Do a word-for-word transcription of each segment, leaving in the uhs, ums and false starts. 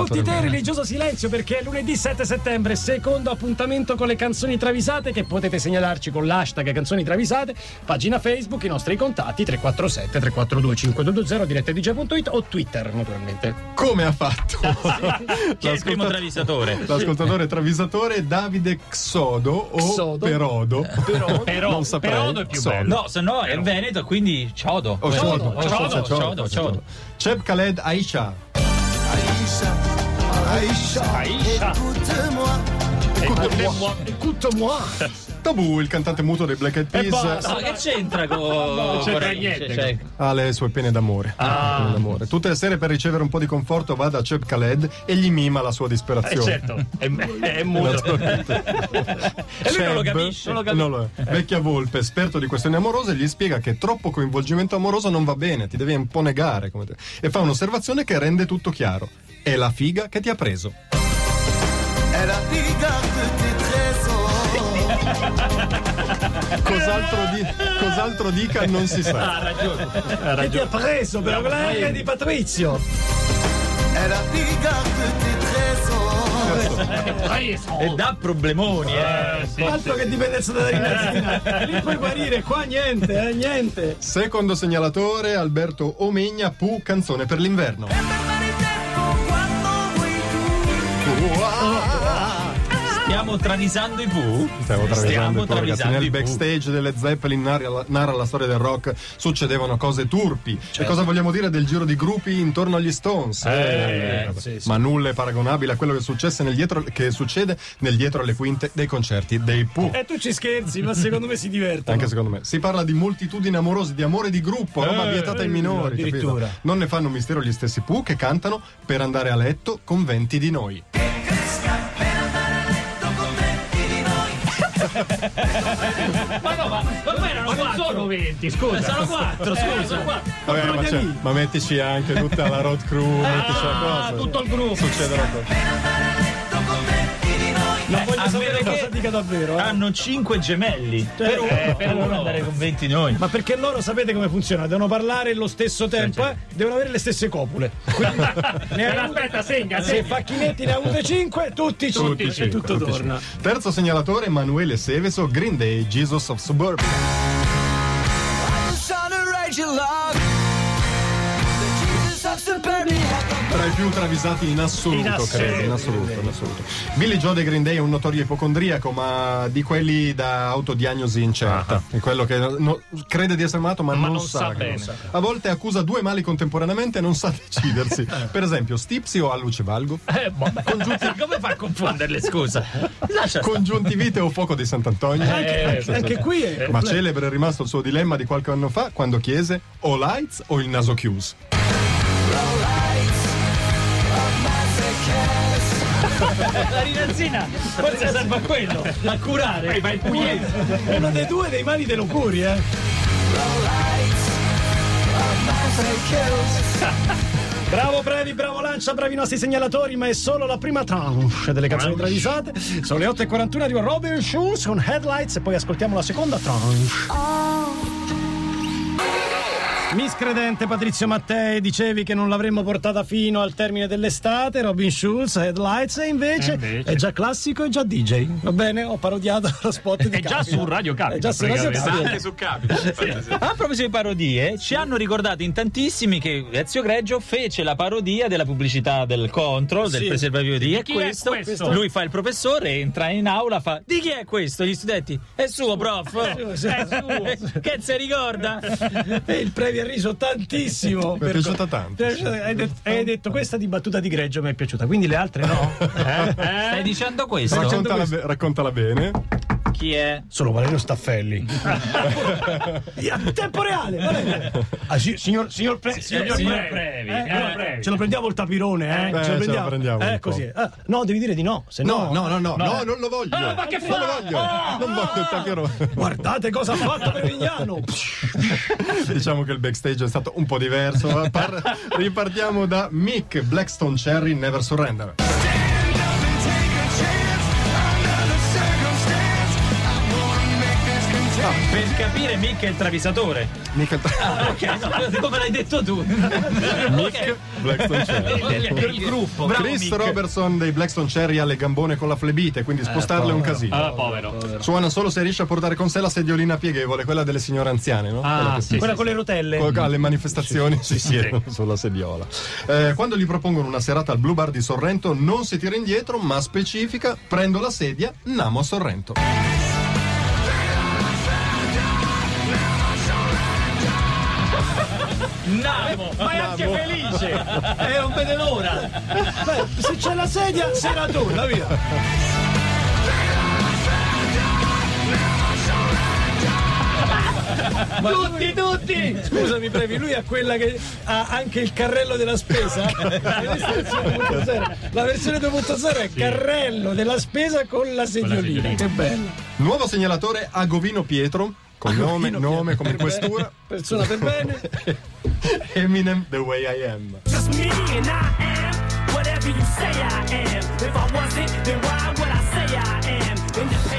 Tutti te, religioso silenzio, perché è lunedì sette settembre, secondo appuntamento con le canzoni travisate, che potete segnalarci con l'hashtag canzoni travisate, pagina Facebook, i nostri contatti tre quattro sette tre quattro due cinque due due zero, diretta d j punto it o Twitter naturalmente. Come ha fatto? Chi è il primo travisatore? L'ascoltatore travisatore Davide Xodo o Xodo. Perodo. Perodo. Perodo. Non saprei. Perodo è più Xodo. Bello. No, se no è veneto, quindi Ciodo. Oh, Ciodo. Ciodo. Ciodo. Ciodo. Ciodo. Cheb Khaled, Aisha. Aisha, Aisha, Aisha. Écoute-moi, écoute-moi. Tabù, il cantante muto dei Black Eyed Peas. Ma che c'entra con no, c'entra niente. Ha le sue pene d'amore. Ah. Pene d'amore. Tutte le sere per ricevere un po' di conforto va da Cheb Khaled e gli mima la sua disperazione. Eh certo, è, è, è muto. E lui non lo capisce. Non lo capisce. No, no. Vecchia volpe, esperto di questioni amorose, gli spiega che troppo coinvolgimento amoroso non va bene, ti devi un po' negare. Come te. E fa un'osservazione che rende tutto chiaro. È la figa che ti ha preso. È la figa che ti ha preso. Cos'altro, di, cos'altro dica non si sa. Ha ragione. Ha ragione. Che ti ha preso per la di Patrizio. È la figa che ti ha preso. E da problemoni, eh. Sì, altro sì. Che dipendenza dalla ragazzina. Lì puoi guarire, qua niente, eh, niente. Secondo segnalatore Alberto Omegna, Pooh, canzone per l'inverno. E per il tempo quando vuoi tu. Wow. Stiamo travisando i Pooh? Stiamo travisando i Pooh, ragazzi. Nel backstage delle Zeppelin narra, narra la storia del rock, succedevano cose turpi. Certo. E cosa vogliamo dire del giro di gruppi intorno agli Stones? Eh, eh, eh, sì, sì. Ma nulla è paragonabile a quello che, successe nel dietro, che succede nel dietro le quinte dei concerti dei Pooh. E eh, tu ci scherzi, ma secondo me si divertono. Anche secondo me. Si parla di moltitudini amorose, di amore di gruppo, eh, roba vietata ai minori. Addirittura. Capito? Non ne fanno un mistero gli stessi Pooh che cantano Per andare a letto con venti di noi. Ma no, ma ormai erano quattro venti, scusa, sono quattro, scusa, vabbè, ma, c'è, ma mettici anche tutta la road crew, ah, mettici la cosa, tutto il gruppo, succedono cose. Non eh, voglio sapere cosa dica davvero. Eh. Hanno cinque gemelli. Cioè, per uno, eh, per uno andare con venti noi. Ma perché loro sapete come funziona? Devono parlare allo stesso tempo, eh? Devono avere le stesse copule. Quindi ne ha... Aspetta, segna. Se Facchinetti ne ha avute cinque, tutti tutti, tutti cinque, tutto tutti torna. Cinque. Terzo segnalatore, Emanuele Seveso, Green Day, Jesus of Suburbia. Tra i più travisati in assoluto, in assoluto credo, in assoluto, in assoluto. Billy Joe dei Green Day è un notorio ipocondriaco, ma di quelli da autodiagnosi incerta. Uh-huh. È quello che no, crede di essere malato, ma, ma non, non sa. sa bene. Non sa. A volte accusa due mali contemporaneamente e non sa decidersi. Per esempio, stipsi o alluce valgo? Eh, Congiunti... Come fa a confonderle, scusa? Congiuntivite o fuoco di Sant'Antonio? Eh, anche, anche, anche qui è. Ma celebre è rimasto il suo dilemma di qualche anno fa quando chiese o lights o il naso chiuso. La rinazzina forse serve a quello, a curare. Ma il pugnetto è uno dei due dei mali dello curi, eh. Bravo Brevi, bravo Lancia, bravi i nostri segnalatori, ma è solo la prima tranche delle canzoni travisate. Sono le otto e quarantuno, arriva Robin Schulz con Headlights e poi ascoltiamo la seconda tranche. Miscredente Patrizio Mattei, dicevi che non l'avremmo portata fino al termine dell'estate, Robin Schulz, Headlights, e invece, invece è già classico e già D J, va bene? Ho parodiato lo spot di È Capita. Già su Radio Capita, è già su Radio Capita. Anche su Capita. Sì. A proposito di parodie, ci hanno ricordato in tantissimi che Ezio Greggio fece la parodia della pubblicità del Control, del sì. preservativo di, di chi è questo? questo? Lui fa il professore, entra in aula, fa di chi è questo? Gli studenti, è suo prof, sì. è suo, che se ricorda? E il Previ ha riso tantissimo. Mi è piaciuta co- tanto. Hai detto, hai detto questa di battuta di Greggio mi è piaciuta, quindi le altre no. eh? Stai dicendo questo? Raccontala, dicendo questo. Be- raccontala bene. Chi è? Sono Valerio Staffelli. A tempo reale. Valerio. Ah, si, signor signor, Pre- signor, signor, signor Previ, eh? Eh? Previ. Ce lo prendiamo il tapirone, eh? Beh, ce lo prendiamo. Ce prendiamo eh, così. Eh, no, devi dire di no, se no. No, no, no, no, no, no non lo voglio. Eh, ma che non lo voglio. Oh, non voglio il tapirone. Guardate cosa ha fatto Prevignano. Diciamo che il backstage è stato un po' diverso. Par- ripartiamo da Mick, Blackstone Cherry, Never Surrender. no. Per capire, mica il travisatore. Mica il travisatore. Ah, ok, no, come l'hai detto tu. Okay. Blackstone Cherry. Okay. Per il gruppo. Bravo, Chris Mick. Robertson dei Blackstone Cherry ha le gambone con la flebite, quindi eh, spostarle è un casino. Ah, povero. povero. Suona solo se riesce a portare con sé la sediolina pieghevole, quella delle signore anziane, no? Ah, quella, sì, quella sì, con sì. le rotelle. Con, alle manifestazioni sì, sì, si siedono sì. sulla sediola. Eh, quando gli propongono una serata al Blue Bar di Sorrento, non si tira indietro, ma specifica: prendo la sedia, namo a Sorrento. Namo, ma è anche felice, è un vede l'ora. Beh, se c'è la sedia, se la torna via. Ma tutti, tutti! Scusami, Previ, lui è quella che ha anche il carrello della spesa. La versione due punto zero è carrello della spesa con la sediolina. Che bello! Nuovo segnalatore Agovino Pietro. Con nome, nome come questura. Persona per bene. Eminem, The Way I Am. Just me and I am, whatever you say I am. If I wasn't, then why would I say I am?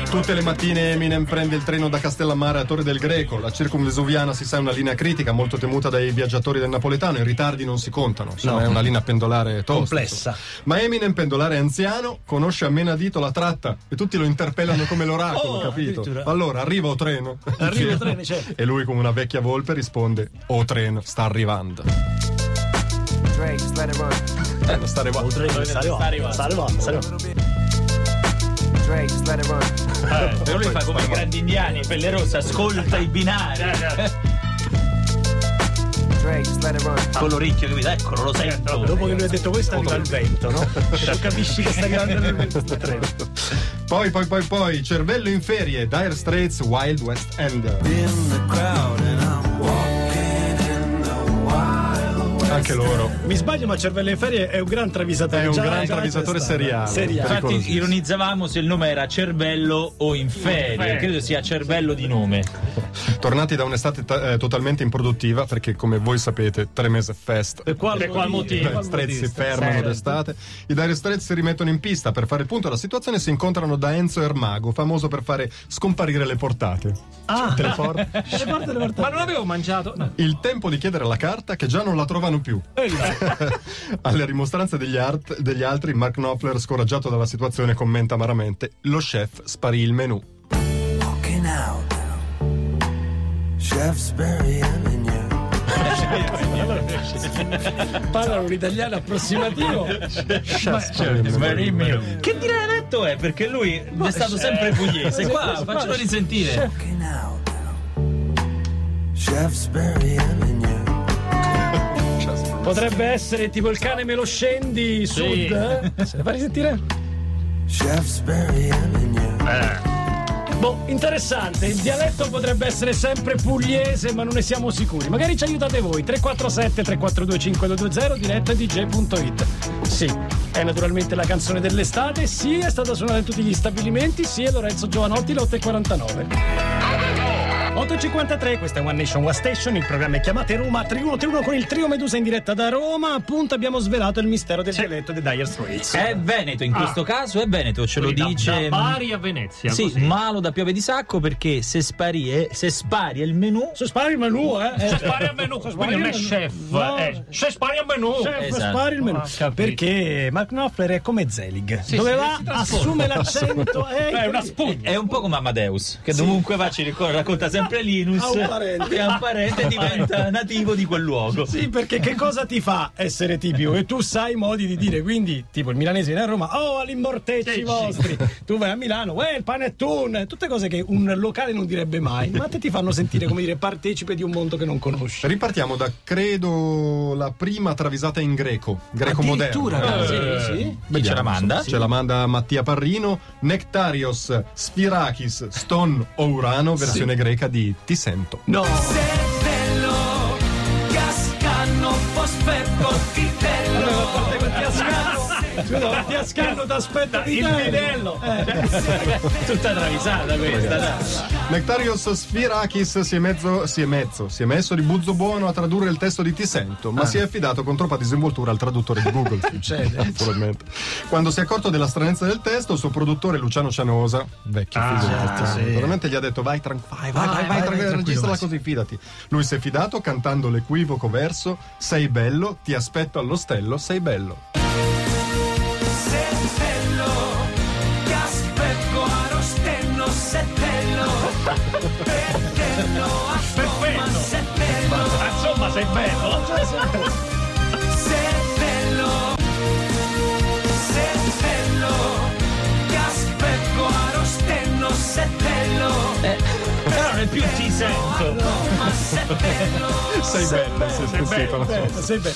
Tutte le mattine Eminem prende il treno da Castellammare a Torre del Greco. La Circumvesuviana, si sa, è una linea critica molto temuta dai viaggiatori del napoletano. I ritardi non si contano, insomma, no. È una linea pendolare tosta, complessa. Insomma. Ma Eminem, pendolare anziano, conosce a menadito la tratta e tutti lo interpellano come l'oracolo, oh, capito? Allora, arriva o treno? Arriva o treno, certo. E lui, come una vecchia volpe, risponde: o treno, sta arrivando. Drake, sta arrivando. Sta arrivando. Sta arrivando. Sta arrivando. Eh, però lui fa come i grandi indiani, pelle rossa, ascolta i binari. Con l'orecchio che mi dà, eccolo, lo sento. Dopo che lui ha detto questo arriva il vento, no? Non capisci che sta arrivando il treno. Poi, poi, poi, poi, cervello in ferie, Dire Straits, Wild West End. Anche loro. Mi sbaglio, ma Cervello in Ferie è un gran travisatore. È un già, gran già travisatore seriale. seriale. Infatti ironizzavamo se il nome era Cervello o in Ferie. Credo sia Cervello di nome. Tornati da un'estate t- eh, totalmente improduttiva, perché come voi sapete tre mesi fest. Per qual, per qual motivo? I Dire Straits si fermano certo. d'estate. I Dire Straits si rimettono in pista. Per fare il punto alla situazione si incontrano da Enzo Ermago, famoso per fare scomparire le portate. Ah! Te le porte? le porte, le portate. Ma non avevo mangiato. No. Il tempo di chiedere la carta che già non la trovano più. Alle rimostranze degli, art, degli altri, Mark Knopfler, scoraggiato dalla situazione, commenta amaramente: lo chef sparì il menù. Parla un italiano approssimativo. Che dialetto è? Perché lui è stato sempre pugliese. Qua facciamo risentire. Chef sparì il menù. Potrebbe essere tipo il cane me lo scendi, sì. Sud, eh? Se ne fai sentire? Eh. Boh, interessante, il dialetto potrebbe essere sempre pugliese, ma non ne siamo sicuri. Magari ci aiutate voi, tre quattro sette tre quattro due cinque due due zero, diretta dj.it. Sì, è naturalmente la canzone dell'estate, sì, è stata suonata in tutti gli stabilimenti, sì, è Lorenzo Jovanotti, le otto e quarantanove. otto e cinquantatré, questa è One Nation One Station, il programma è Chiamate Roma tre uno tre uno con il Trio Medusa in diretta da Roma. Appunto, abbiamo svelato il mistero del dialetto dei Dire Straits. È Veneto in questo ah. caso, è Veneto, ce Quindi lo da, dice da Bari a Venezia. Sì, così. Malo da Piove di Sacco, perché se spari eh, se spari il menù. Se spari il menù, eh. Se spari il menù, se spari il menù. Chef, no. eh. Se spari il menù. Chef, esatto. Spari il menù. Ah, perché Mark Knopfler è come Zelig. Sì, dove sì, va assume l'accento è, Beh, è una spugna. È un po' come Amadeus, che sì. dovunque va ci ricorda, racconta sempre Linus, a un parente, e a un parente diventa nativo di quel luogo. Sì, perché che cosa ti fa essere tipico? E tu sai modi di dire, quindi tipo il milanese viene a Roma, oh, all'immortecci vostri. Tu vai a Milano, eh, il panettone, tutte cose che un locale non direbbe mai, ma te ti fanno sentire, come dire, partecipe di un mondo che non conosci. Ripartiamo da, credo, la prima travisata in greco, greco moderno. Addirittura, eh, sì, sì. Beh, ce la manda, sì. ce la manda Mattia Parrino, Nektarios Sfyrakis, Ston o Urano, versione sì. greca di Ti sento. No. Cascano fosfetto, ti bello. Mattia Scanno ti aspetta il fidello, eh. Tutta travisata questa. Nektarios Sfyrakis si è mezzo si è mezzo si è messo di buzzo buono a tradurre il testo di Ti sento, ma ah. si è affidato con troppa disinvoltura al traduttore di Google. Naturalmente. Quando si è accorto della stranezza del testo, il suo produttore Luciano Cianosa, vecchio ah, figlio ah, sì. veramente gli ha detto vai tranquillo, vai vai, vai, vai, vai, vai tranquillo, registrala così, fidati. Lui si è fidato cantando l'equivoco verso sei bello, ti aspetto all'ostello, sei bello. Sei bello, sei bello, sei bello, ti aspetto a Rostenno, sei bello, eh, però non è più ti sento, ma sei bello, sei bello, sei bello, sei bello, sei bello, sei bello.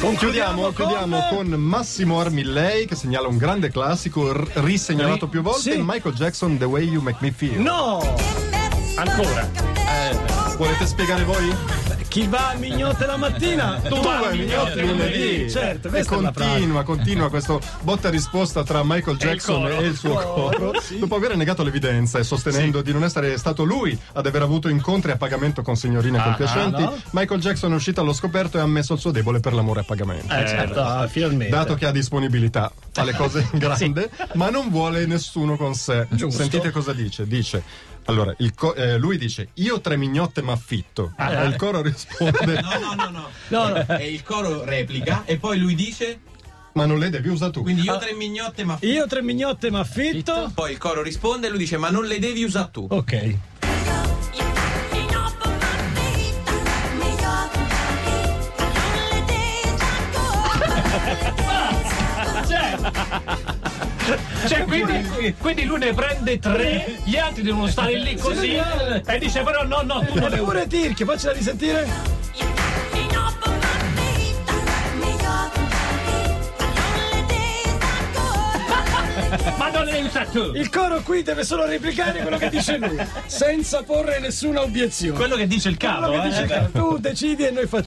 Concludiamo, chiudiamo con... con Massimo Armillei che segnala un grande classico r- risegnalato Ri... più volte, sì. Michael Jackson, The Way You Make Me Feel. No! Ancora? Eh, volete spiegare voi? Chi va al Mignotte la mattina? Tu, tu vai al Mignotte lunedì. Certo, e continua, continua questo botta e risposta tra Michael Jackson e il, e il suo coro. Oh, sì. Dopo aver negato l'evidenza e sostenendo sì. di non essere stato lui ad aver avuto incontri a pagamento con signorine ah, compiacenti, ah, no? Michael Jackson è uscito allo scoperto e ha ammesso il suo debole per l'amore a pagamento. Eh, certo, ah, finalmente. Dato che ha disponibilità, fa le cose in grande, sì. ma non vuole nessuno con sé. Giusto. Sentite cosa dice. Dice. Allora, il co- eh, lui dice io tre mignotte m'affitto ah, e eh. il coro risponde no no no no, no, no. E il coro replica e poi lui dice ma non le devi usare tu. Quindi io tre mignotte m'affitto io tre mignotte m'affitto poi il coro risponde e lui dice ma non le devi usare tu. Ok. Cioè, quindi, quindi lui ne prende tre, gli altri devono stare lì così e dice però no no tu non pure Tirchio, faccela risentire. Ma non l'hai usato. Il coro qui deve solo replicare quello che dice lui senza porre nessuna obiezione. Quello che dice il capo, eh? Tu decidi e noi facciamo.